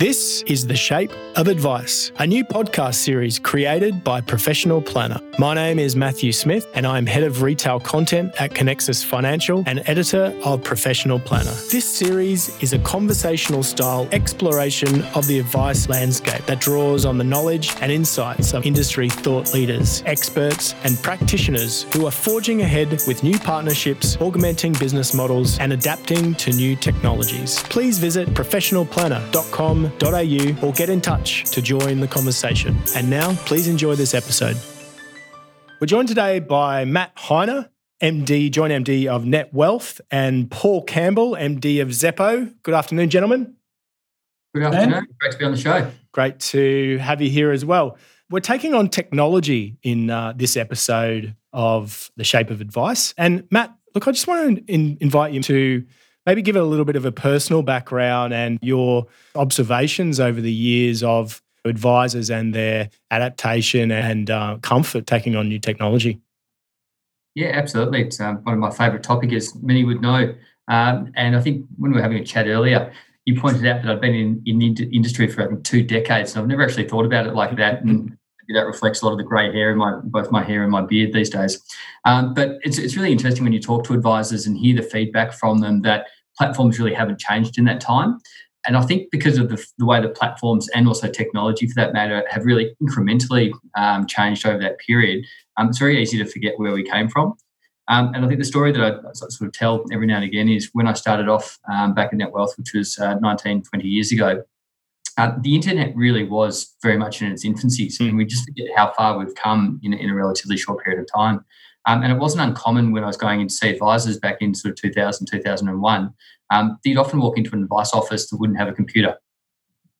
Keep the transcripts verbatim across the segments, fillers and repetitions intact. This is The Shape of Advice, a new podcast series created by Professional Planner. My name is Matthew Smith and I'm Head of Retail Content at Connexus Financial and Editor of Professional Planner. This series is a conversational style exploration of the advice landscape that draws on the knowledge and insights of industry thought leaders, experts and practitioners who are forging ahead with new partnerships, augmenting business models and adapting to new technologies. Please visit professional planner dot com or get in touch to join the conversation. And now, please enjoy this episode. We're joined today by Matt Heiner, M D, joint M D of NetWealth, and Paul Campbell, M D of Zeppo. Good afternoon, gentlemen. Good afternoon. And great to be on the show. Great to have you here as well. We're taking on technology in uh, this episode of The Shape of Advice. And Matt, look, I just want to in- invite you to maybe give it a little bit of a personal background and your observations over the years of advisors and their adaptation and uh, comfort taking on new technology. Yeah, absolutely. It's um, one of my favourite topics, as many would know. Um, and I think when we were having a chat earlier, you pointed out that I've been in, in the industry for I think two decades and I've never actually thought about it like that. And that reflects a lot of the grey hair in my both my hair and my beard these days. Um, but it's it's really interesting when you talk to advisors and hear the feedback from them that platforms really haven't changed in that time. And I think because of the, the way the platforms and also technology for that matter have really incrementally um, changed over that period, um, it's very easy to forget where we came from. Um, and I think the story that I sort of tell every now and again is when I started off um, back in NetWealth, which was uh, nineteen, twenty years ago, uh, the internet really was very much in its infancy. So mm. we just forget how far we've come in, in a relatively short period of time. Um, and it wasn't uncommon when I was going in to see advisors back in sort of two thousand, two thousand one, um, you'd often walk into an advice office that wouldn't have a computer.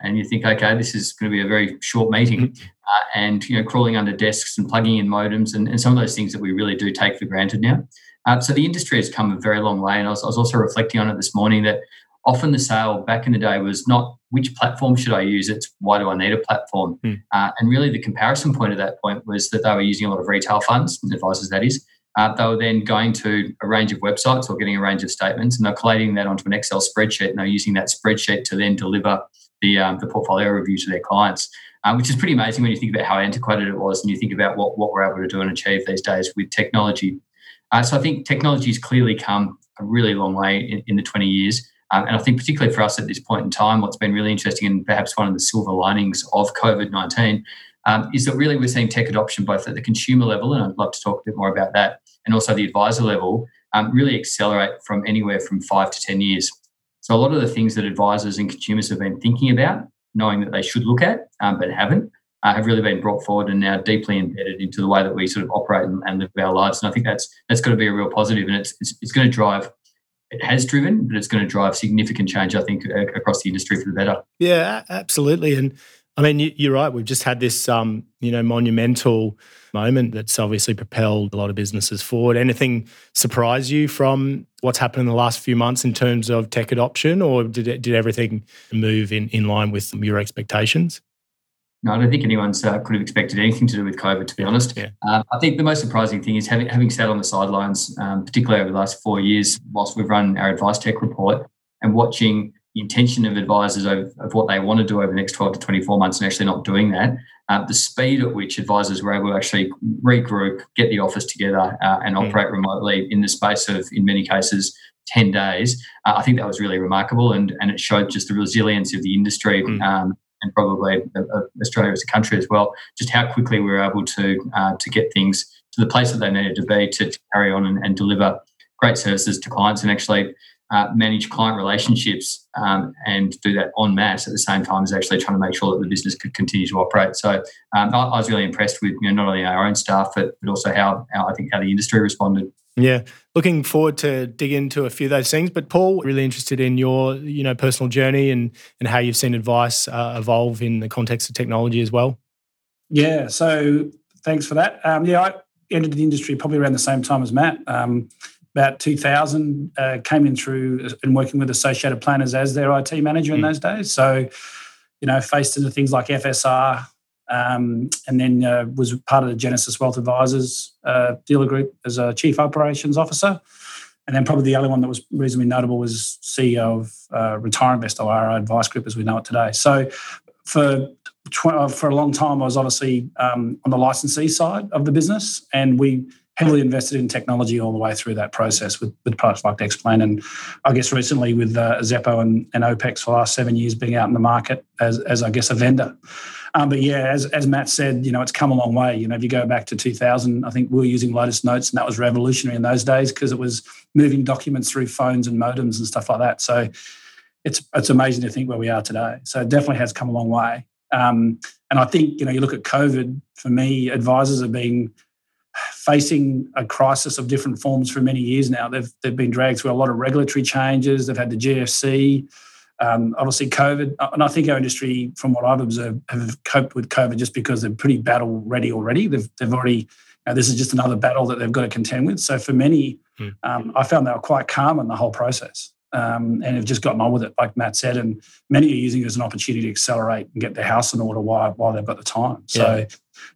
And you think, okay, this is going to be a very short meeting. Uh, and, you know, crawling under desks and plugging in modems and, and some of those things that we really do take for granted now. Uh, so the industry has come a very long way. And I was, I was also reflecting on it this morning that often the sale back in the day was not which platform should I use, it's why do I need a platform? Mm. Uh, and really the comparison point at that point was that they were using a lot of retail funds, advisors that is. Uh, they were then going to a range of websites or getting a range of statements and they're collating that onto an Excel spreadsheet and they're using that spreadsheet to then deliver the um, the portfolio review to their clients, uh, which is pretty amazing when you think about how antiquated it was and you think about what, what we're able to do and achieve these days with technology. Uh, so I think technology has clearly come a really long way in, in the twenty years. Um, and I think particularly for us at this point in time, what's been really interesting and perhaps one of the silver linings of COVID nineteen um, is that really we're seeing tech adoption both at the consumer level, and I'd love to talk a bit more about that, and also the advisor level, um, really accelerate from anywhere from five to ten years. So a lot of the things that advisors and consumers have been thinking about, knowing that they should look at um, but haven't, uh, have really been brought forward and now deeply embedded into the way that we sort of operate and, and live our lives. And I think that's that's got to be a real positive and it's it's, it's going to drive It has driven, but it's going to drive significant change, I think, across the industry for the better. Yeah, absolutely. And I mean, you're right. We've just had this, um, you know, monumental moment that's obviously propelled a lot of businesses forward. Anything surprise you from what's happened in the last few months in terms of tech adoption, or did it, did everything move in, in line with your expectations? No, I don't think anyone's uh, could have expected anything to do with COVID, to be honest. Yeah. Uh, I think the most surprising thing is having having sat on the sidelines, um, particularly over the last four years, whilst we've run our advice tech report and watching the intention of advisors of, of what they want to do over the next twelve to twenty-four months and actually not doing that, uh, the speed at which advisors were able to actually regroup, get the office together uh, and mm. operate remotely in the space of, in many cases, ten days, uh, I think that was really remarkable and, and it showed just the resilience of the industry mm. um and probably Australia as a country as well, just how quickly we were able to uh, to get things to the place that they needed to be to, to carry on and, and deliver great services to clients and actually uh, manage client relationships um, and do that en masse at the same time as actually trying to make sure that the business could continue to operate. So um, I, I was really impressed with, you know, not only our own staff, but, but also how, how I think how the industry responded. Yeah, looking forward to dig into a few of those things. But Paul, really interested in your, you know, personal journey and and how you've seen advice uh, evolve in the context of technology as well. Yeah, so thanks for that. Um, yeah, I entered the industry probably around the same time as Matt, um, about two thousand. Uh, came in through and working with Associated Planners as their I T manager mm. in those days. So, you know, faced into things like F S R. Um, and then uh, was part of the Genesis Wealth Advisors uh, dealer group as a chief operations officer. And then probably the other one that was reasonably notable was C E O of uh, Retirement Best, or our advice group as we know it today. So for tw- for a long time, I was obviously um, on the licensee side of the business, and we heavily invested in technology all the way through that process with, with products like Dexplan, and I guess recently with uh, Zeppo and, and OPEX for the last seven years being out in the market as, as I guess, a vendor. Um, but yeah, as, as Matt said, you know, it's come a long way. You know, if you go back to two thousand, I think we were using Lotus Notes, and that was revolutionary in those days because it was moving documents through phones and modems and stuff like that. So it's it's amazing to think where we are today. So it definitely has come a long way. Um, and I think, you know, you look at COVID, for me, advisors have been facing a crisis of different forms for many years now. They've they've been dragged through a lot of regulatory changes. They've had the G F C, um, obviously COVID. And I think our industry, from what I've observed, have coped with COVID just because they're pretty battle ready already. They've they've already, you know, this is just another battle that they've got to contend with. So for many, mm. um, I found they were quite calm in the whole process um, and have just gotten on with it, like Matt said. And many are using it as an opportunity to accelerate and get their house in order while, while they've got the time. So. Yeah.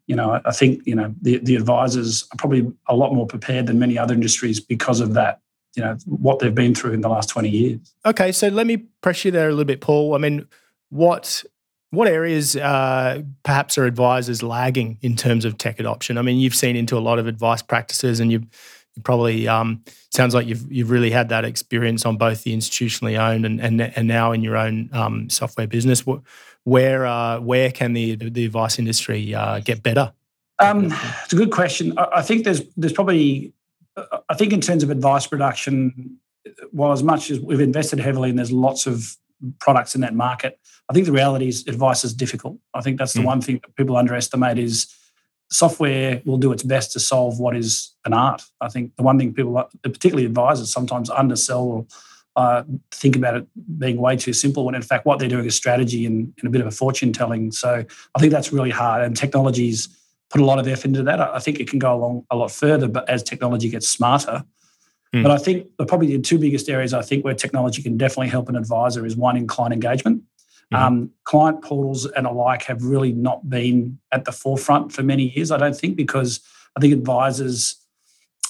You know, I think, you know, the, the advisors are probably a lot more prepared than many other industries because of that, you know, what they've been through in the last twenty years. Okay, so let me press you there a little bit, Paul. I mean, what what areas uh, perhaps are advisors lagging in terms of tech adoption? I mean, you've seen into a lot of advice practices, and you've you probably, um, sounds like you've you've really had that experience on both the institutionally owned and and, and now in your own um, software business. What, Where uh, where can the the advice industry uh, get better? Um, it's a good question. I, I think there's there's probably I think in terms of advice production, while as much as we've invested heavily and there's lots of products in that market, I think the reality is advice is difficult. I think that's the mm. one thing that people underestimate is software will do its best to solve what is an art. I think the one thing people, particularly advisors, sometimes undersell or Uh, think about it being way too simple when in fact what they're doing is strategy and, and a bit of a fortune telling. So I think that's really hard, and technology's put a lot of effort into that. I think it can go along a lot further, but as technology gets smarter. Mm. But I think probably the two biggest areas I think where technology can definitely help an advisor is one in client engagement. Mm. Um, client portals and alike have really not been at the forefront for many years, I don't think, because I think advisors,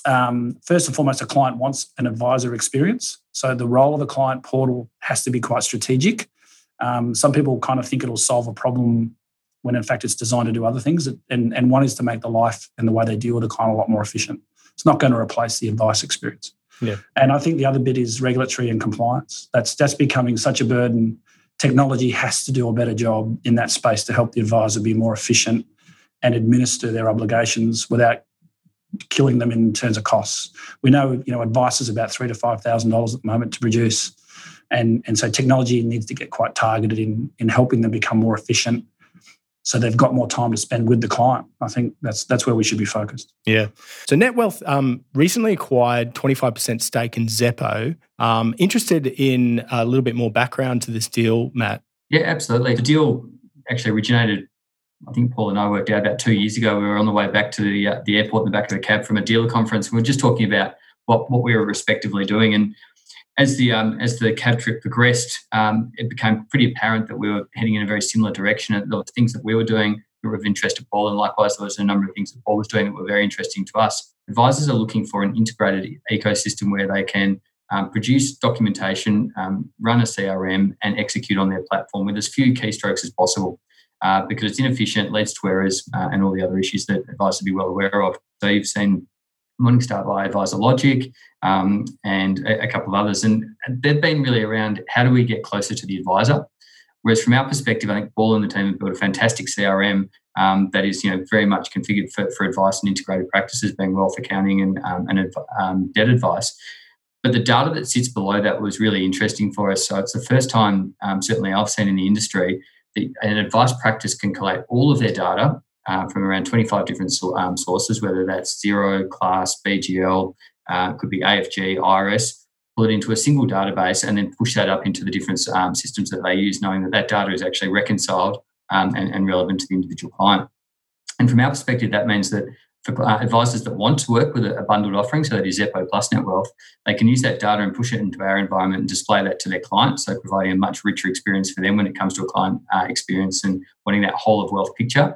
Um, first and foremost, a client wants an advisor experience. So the role of a client portal has to be quite strategic. Um, some people kind of think it'll solve a problem when in fact it's designed to do other things. And, and one is to make the life and the way they deal with a client a lot more efficient. It's not going to replace the advice experience. Yeah. And I think the other bit is regulatory and compliance. That's, that's becoming such a burden. Technology has to do a better job in that space to help the advisor be more efficient and administer their obligations without killing them in terms of costs. We know, you know, advice is about three to five thousand dollars at the moment to produce, and and so technology needs to get quite targeted in in helping them become more efficient, so they've got more time to spend with the client. I think that's that's where we should be focused. Yeah. So NetWealth um, recently acquired twenty-five percent stake in Zeppo. Um, interested in a little bit more background to this deal, Matt? Yeah, absolutely. The deal actually originated, I think Paul and I worked out about two years ago. We were on the way back to the, uh, the airport in the back of a cab from a dealer conference. We were just talking about what, what we were respectively doing. And as the um, as the cab trip progressed, um, it became pretty apparent that we were heading in a very similar direction. And there were things that we were doing that were of interest to Paul, and likewise there was a number of things that Paul was doing that were very interesting to us. Advisors are looking for an integrated ecosystem where they can um, produce documentation, um, run a C R M, and execute on their platform with as few keystrokes as possible. Uh, because it's inefficient, leads to errors, uh, and all the other issues that advisors will be well aware of. So you've seen Morningstar by AdvisorLogic um, and a, a couple of others. And they've been really around how do we get closer to the advisor? Whereas from our perspective, I think Paul and the team have built a fantastic C R M um, that is, you know, very much configured for, for advice and integrated practices, being wealth accounting and, um, and um, debt advice. But the data that sits below that was really interesting for us. So it's the first time, um, certainly I've seen in the industry, The, an advice practice can collate all of their data uh, from around twenty-five different um, sources, whether that's Xero, Class, B G L, uh, could be A F G, I R S, pull it into a single database and then push that up into the different um, systems that they use, knowing that that data is actually reconciled um, and, and relevant to the individual client. And from our perspective, that means that for uh, advisors that want to work with a, a bundled offering, so that is Zeppo plus NetWealth, they can use that data and push it into our environment and display that to their clients, so providing a much richer experience for them when it comes to a client uh, experience and wanting that whole of wealth picture.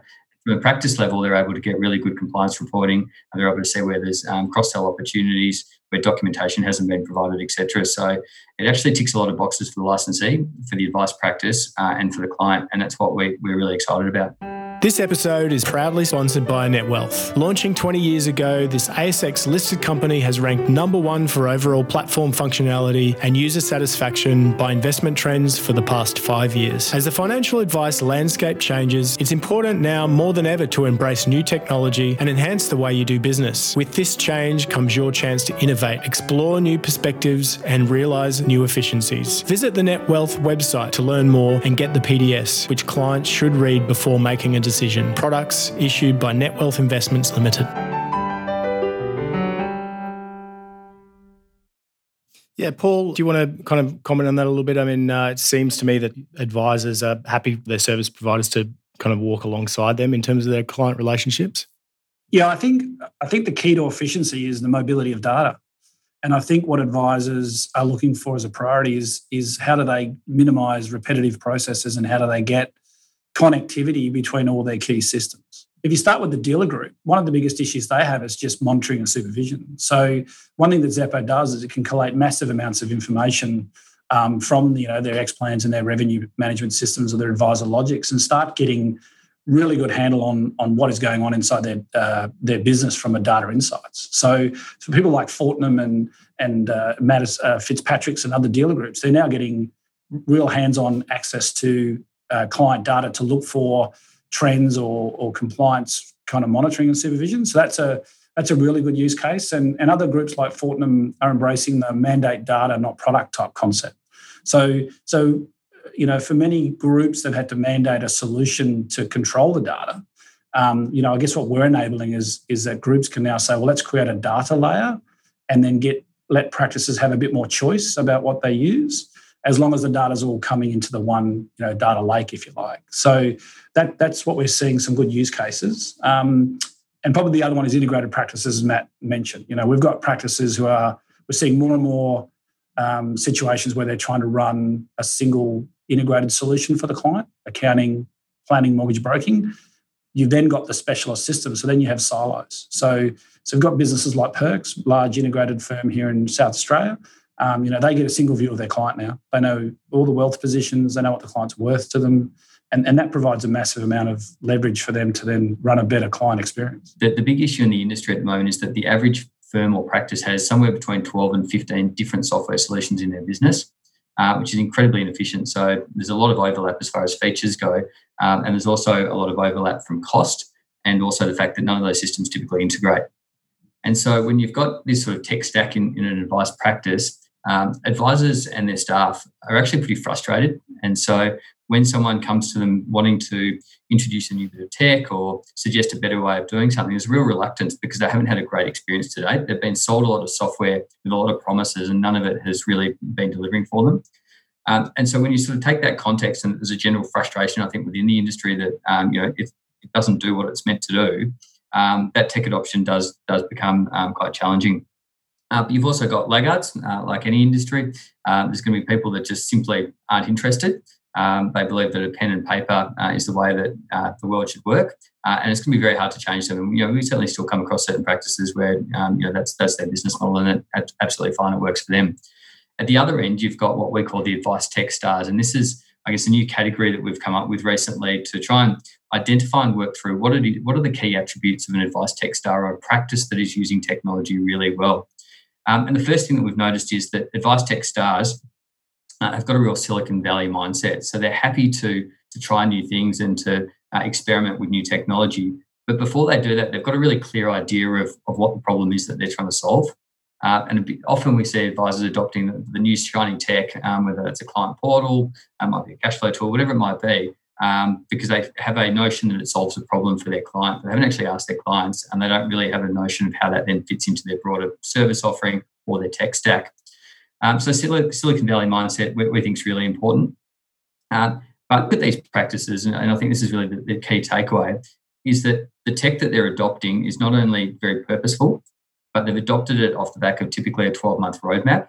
From a practice level, they're able to get really good compliance reporting, and they're able to see where there's um, cross-sell opportunities, where documentation hasn't been provided, et cetera. So it actually ticks a lot of boxes for the licensee, for the advice practice, uh, and for the client, and that's what we, we're really excited about. This episode is proudly sponsored by NetWealth. Launching twenty years ago, this A S X-listed company has ranked number one for overall platform functionality and user satisfaction by investment trends for the past five years. As the financial advice landscape changes, it's important now more than ever to embrace new technology and enhance the way you do business. With this change comes your chance to innovate, explore new perspectives, and realise new efficiencies. Visit the NetWealth website to learn more and get the P D S, which clients should read before making a decision. Products issued by NetWealth Investments Limited. Yeah, Paul, do you want to kind of comment on that a little bit? I mean, uh, it seems to me that advisors are happy for their service providers to kind of walk alongside them in terms of their client relationships. Yeah, I think I think the key to efficiency is the mobility of data. And I think what advisors are looking for as a priority is, is how do they minimise repetitive processes and how do they get connectivity between all their key systems. If you start with the dealer group, one of the biggest issues they have is just monitoring and supervision. So one thing that Zeppo does is it can collate massive amounts of information um, from you know their X plans and their revenue management systems or their advisor logics and start getting really good handle on, on what is going on inside their uh, their business from a data insights. So for people like Fortnum and, and uh, Mattis uh, Fitzpatrick's and other dealer groups, they're now getting real hands-on access to Uh, client data to look for trends or, or compliance kind of monitoring and supervision. So that's a that's a really good use case. And, and other groups like Fortnum are embracing the mandate data, not product type concept. So, so you know, for many groups that had to mandate a solution to control the data, um, you know, I guess what we're enabling is, is that groups can now say, well, let's create a data layer and then get let practices have a bit more choice about what they use, as long as the data's all coming into the one, you know, data lake, if you like. So that that's what we're seeing, some good use cases. Um, and probably the other one is integrated practices, as Matt mentioned. You know, we've got practices who are, we're seeing more and more um, situations where they're trying to run a single integrated solution for the client, accounting, planning, mortgage broking. You've then got the specialist system, so then you have silos. So, so we've got businesses like Perks, large integrated firm here in South Australia. Um, you know, they get a single view of their client now. They know all the wealth positions. They know what the client's worth to them. And, and that provides a massive amount of leverage for them to then run a better client experience. The, the big issue in the industry at the moment is that the average firm or practice has somewhere between twelve and fifteen different software solutions in their business, uh, which is incredibly inefficient. So there's a lot of overlap as far as features go. Um, and there's also a lot of overlap from cost and also the fact that none of those systems typically integrate. And so when you've got this sort of tech stack in, in an advice practice, Um, advisors and their staff are actually pretty frustrated. And so when someone comes to them wanting to introduce a new bit of tech or suggest a better way of doing something, there's real reluctance because they haven't had a great experience to date. They've been sold a lot of software with a lot of promises and none of it has really been delivering for them. Um, and so when you sort of take that context, and there's a general frustration, I think, within the industry that, um, you know, if it doesn't do what it's meant to do, um, that tech adoption does, does become um, quite challenging. Uh, but you've also got laggards, uh, like any industry. Um, there's going to be people that just simply aren't interested. Um, they believe that a pen and paper uh, is the way that uh, the world should work, uh, and it's going to be very hard to change them. And, you know, we certainly still come across certain practices where um, you know that's that's their business model, and it's absolutely fine. It works for them. At the other end, you've got what we call the advice tech stars, and this is, I guess, a new category that we've come up with recently to try and identify and work through what are the, what are the key attributes of an advice tech star or a practice that is using technology really well. Um, and the first thing that we've noticed is that advice tech stars uh, have got a real Silicon Valley mindset. So they're happy to, to try new things and to uh, experiment with new technology. But before they do that, they've got a really clear idea of, of what the problem is that they're trying to solve. Uh, and bit, often we see advisors adopting the, the new shiny tech, um, whether it's a client portal, it might be a cash flow tool, whatever it might be, um, because they have a notion that it solves a problem for their client. They haven't actually asked their clients, and they don't really have a notion of how that then fits into their broader service offering or their tech stack. Um, so Silicon Valley mindset we, we think is really important. Uh, but with these practices, and, and I think this is really the, the key takeaway, is that the tech that they're adopting is not only very purposeful, but they've adopted it off the back of typically a twelve-month roadmap.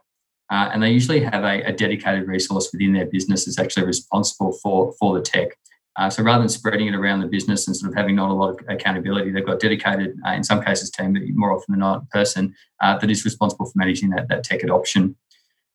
Uh, and they usually have a, a dedicated resource within their business that's actually responsible for, for the tech. Uh, so rather than spreading it around the business and sort of having not a lot of accountability, they've got dedicated, uh, in some cases, team, but more often than not, person uh, that is responsible for managing that, that tech adoption.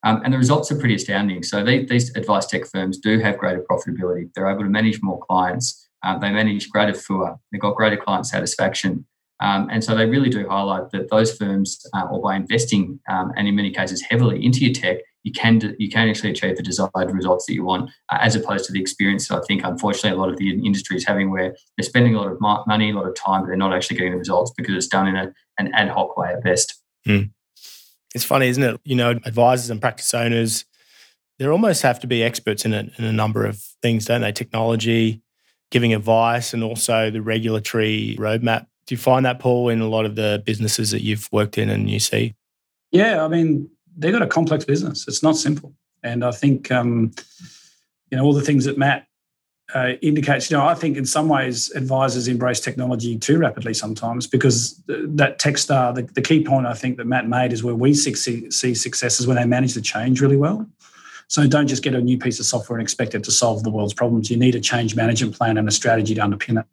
Um, and the results are pretty astounding. So they, these advice tech firms do have greater profitability. They're able to manage more clients. Uh, they manage greater F U A. They've got greater client satisfaction. Um, and so they really do highlight that those firms, uh, or by investing, um, and in many cases heavily into your tech, you can you can actually achieve the desired results that you want, uh, as opposed to the experience that I think, unfortunately, a lot of the industry is having, where they're spending a lot of money, a lot of time, but they're not actually getting the results because it's done in a, an ad hoc way at best. Mm. It's funny, isn't it? You know, advisors and practice owners, they almost have to be experts in a, in a number of things, don't they? Technology, giving advice, and also the regulatory roadmap. Do you find that, Paul, in a lot of the businesses that you've worked in and you see? Yeah, I mean, they've got a complex business. It's not simple. And I think, um, you know, all the things that Matt uh, indicates, you know, I think in some ways advisors embrace technology too rapidly sometimes, because th- that tech star, the, the key point I think that Matt made is where we see, see success is when they manage the change really well. So don't just get a new piece of software and expect it to solve the world's problems. You need a change management plan and a strategy to underpin it.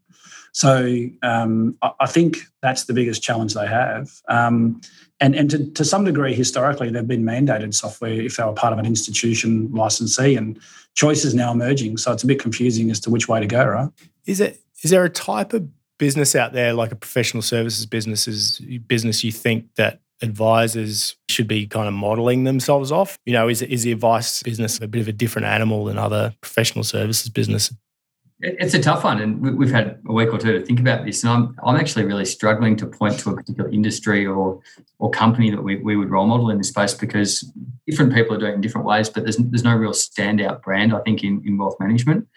So um, I think that's the biggest challenge they have. Um, and and to, to some degree, historically, they've been mandated software if they were part of an institution licensee, and choice is now emerging. So it's a bit confusing as to which way to go, right? Is it, is there a type of business out there, like a professional services businesses, business you think that advisors should be kind of modelling themselves off? You know, is, is the advice business a bit of a different animal than other professional services businesses? It's a tough one, and we've had a week or two to think about this, and I'm I'm actually really struggling to point to a particular industry or or company that we, we would role model in this space, because different people are doing it in different ways, but there's there's no real standout brand, I think, in, in wealth management.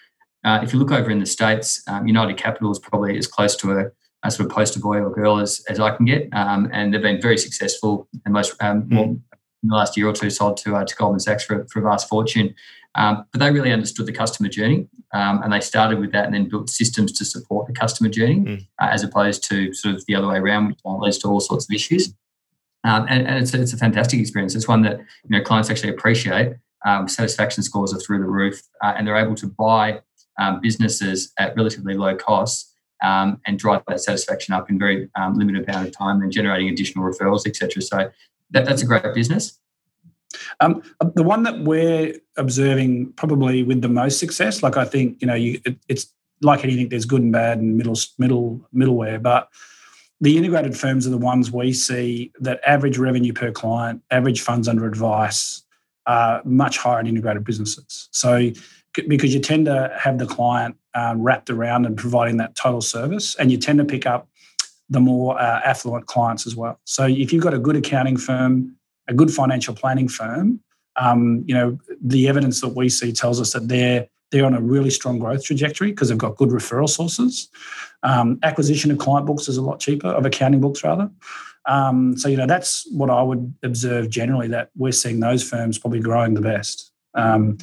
Uh, if you look over in the States, um, United Capital is probably as close to a, a sort of poster boy or girl as, as I can get, um, and they've been very successful, and most um, mm. well, in the last year or two sold to, uh, to Goldman Sachs for, for a vast fortune. Um, but they really understood the customer journey, um, and they started with that and then built systems to support the customer journey, mm. uh, as opposed to sort of the other way around, which leads to all sorts of issues. Um, and and it's, it's a fantastic experience. It's one that, you know, clients actually appreciate. Um, satisfaction scores are through the roof, uh, and they're able to buy um, businesses at relatively low costs, um, and drive that satisfaction up in very um, limited amount of time, and generating additional referrals, et cetera. So that, that's a great business. Um, the one that we're observing probably with the most success, like I think, you know, you, it, it's like anything, there's good and bad and middle, middle, middleware, but the integrated firms are the ones we see that average revenue per client, average funds under advice are much higher in integrated businesses. So because you tend to have the client uh, wrapped around and providing that total service, and you tend to pick up the more uh, affluent clients as well. So if you've got a good accounting firm, a good financial planning firm, um, you know, the evidence that we see tells us that they're they're on a really strong growth trajectory because they've got good referral sources. Um, acquisition of client books is a lot cheaper, of accounting books rather. Um, so, you know, that's what I would observe generally, that we're seeing those firms probably growing the best. Um,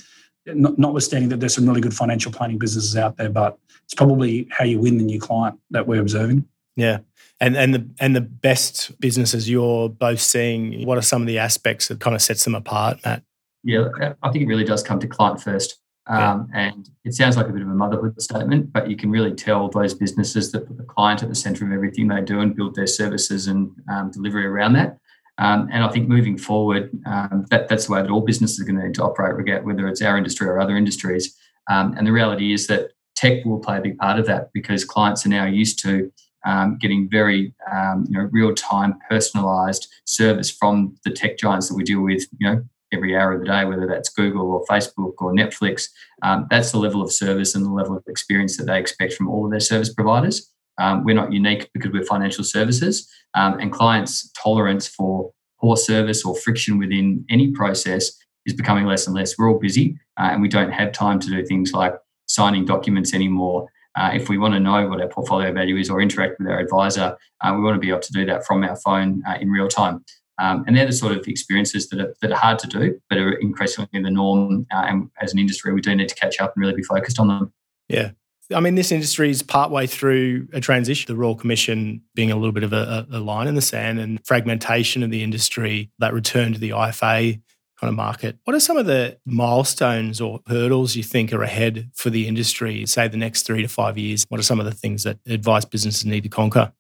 not, notwithstanding that there's some really good financial planning businesses out there, but it's probably how you win the new client that we're observing. Yeah. And and the and the best businesses you're both seeing, what are some of the aspects that kind of sets them apart, Matt? Yeah, I think it really does come to client first. Um, yeah. And it sounds like a bit of a motherhood statement, but you can really tell those businesses that put the client at the centre of everything they do and build their services and um, delivery around that. Um, and I think moving forward, um, that, that's the way that all businesses are going to need to operate, whether it's our industry or other industries. Um, and the reality is that tech will play a big part of that, because clients are now used to Um, getting very, um, you know, real-time, personalised service from the tech giants that we deal with, you know, every hour of the day, whether that's Google or Facebook or Netflix. Um, that's the level of service and the level of experience that they expect from all of their service providers. Um, we're not unique because we're financial services, um, and clients' tolerance for poor service or friction within any process is becoming less and less. We're all busy, uh, and we don't have time to do things like signing documents anymore. Uh, if we want to know what our portfolio value is or interact with our advisor, uh, we want to be able to do that from our phone uh, in real time. Um, and they're the sort of experiences that are, that are hard to do, but are increasingly the norm. Uh, and as an industry, we do need to catch up and really be focused on them. Yeah. I mean, this industry is partway through a transition, the Royal Commission being a little bit of a, a line in the sand, and fragmentation of the industry, that return to the I F A kind of market. What are some of the milestones or hurdles you think are ahead for the industry, say the next three to five years? What are some of the things that advice businesses need to conquer?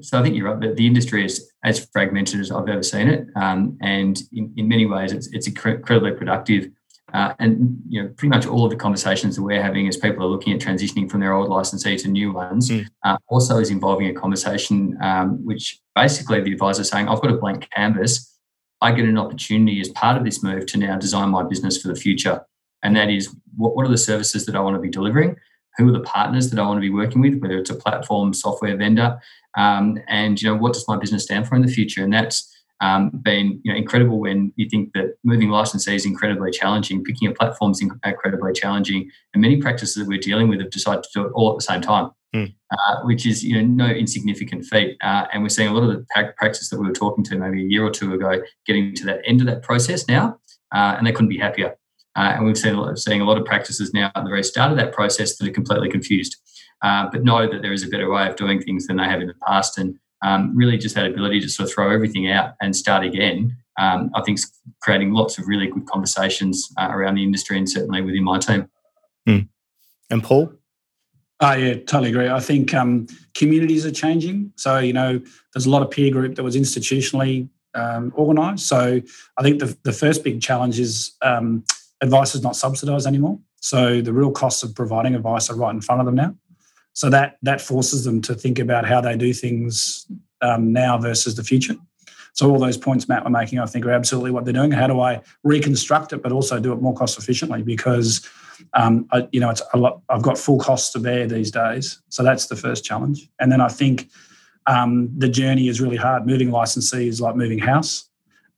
So I think you're right, that the industry is as fragmented as I've ever seen it. Um, and in, in many ways, it's, it's incredibly productive. Uh, and, you know, pretty much all of the conversations that we're having as people are looking at transitioning from their old licensee to new ones mm. uh, also is involving a conversation um, which basically the advisor is saying, I've got a blank canvas. I get an opportunity as part of this move to now design my business for the future. And that is, what, what are the services that I want to be delivering? Who are the partners that I want to be working with, whether it's a platform, software vendor, um, and, you know, what does my business stand for in the future? And that's um, been, you know, incredible when you think that moving licensees is incredibly challenging, picking a platform is incredibly challenging, and many practices that we're dealing with have decided to do it all at the same time, mm. uh, which is, you know, no insignificant feat. Uh, and we're seeing a lot of the practices that we were talking to maybe a year or two ago getting to that end of that process now, uh, and they couldn't be happier. Uh, and we've seen, seeing a lot of practices now at the very start of that process that are completely confused, uh, but know that there is a better way of doing things than they have in the past. And um, really just that ability to sort of throw everything out and start again, um, I think, is creating lots of really good conversations uh, around the industry and certainly within my team. Mm. And Paul? Oh, yeah, totally agree. I think um, communities are changing. So, you know, there's a lot of peer group that was institutionally um, organised. So I think the, the first big challenge is... Um, Advice is not subsidised anymore. So the real costs of providing advice are right in front of them now. So that that forces them to think about how they do things um, now versus the future. So all those points Matt were making, I think, are absolutely what they're doing. How do I reconstruct it but also do it more cost efficiently? Because, um, I, you know, it's a lot, I've got full costs to bear these days. So that's the first challenge. And then I think um, the journey is really hard. Moving licensee is like moving house,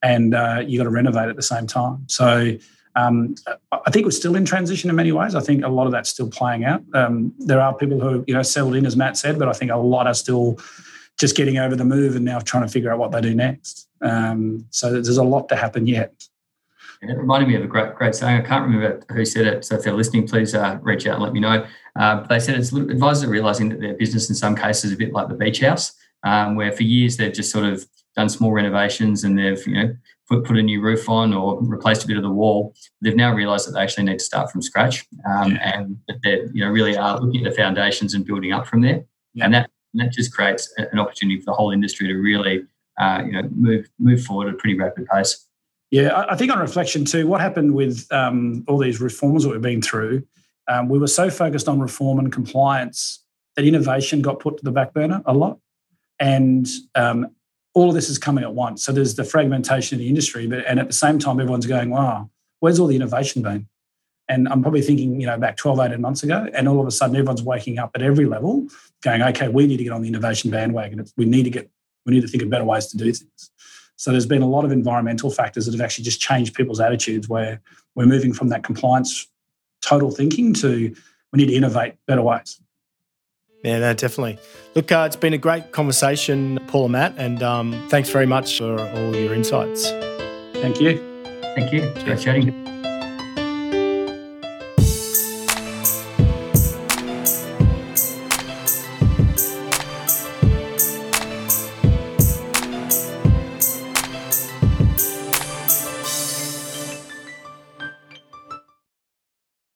and uh, you got to renovate at the same time. So... Um, I think we're still in transition in many ways. I think a lot of that's still playing out. Um, there are people who, you know, settled in, as Matt said, but I think a lot are still just getting over the move and now trying to figure out what they do next. Um, so there's a lot to happen yet. And it reminded me of a great, great saying. I can't remember who said it. So if they're listening, please uh, reach out and let me know. Uh, they said it's advisors are realising that their business in some cases is a bit like the beach house, um, where for years they've just sort of done small renovations and they've, you know, put, put a new roof on or replaced a bit of the wall. They've now realised that they actually need to start from scratch um, yeah. and that they, you know, really are looking at the foundations and building up from there. Yeah. And that and that just creates an opportunity for the whole industry to really, uh, you know, move move forward at a pretty rapid pace. Yeah, I think on reflection too, what happened with um, all these reforms that we've been through, um, we were so focused on reform and compliance that innovation got put to the back burner a lot. And um all of this is coming at once. So there's the fragmentation of the industry, but and at the same time, everyone's going, wow, where's all the innovation been? And I'm probably thinking, you know, back twelve, eighteen months ago, and all of a sudden everyone's waking up at every level going, okay, we need to get on the innovation bandwagon. It's, we need to get, we need to think of better ways to do things. So there's been a lot of environmental factors that have actually just changed people's attitudes where we're moving from that compliance total thinking to we need to innovate better ways. Yeah, no, definitely. Look, uh, it's been a great conversation, Paul and Matt, and um, thanks very much for all your insights. Thank you. Thank you. It's great chatting.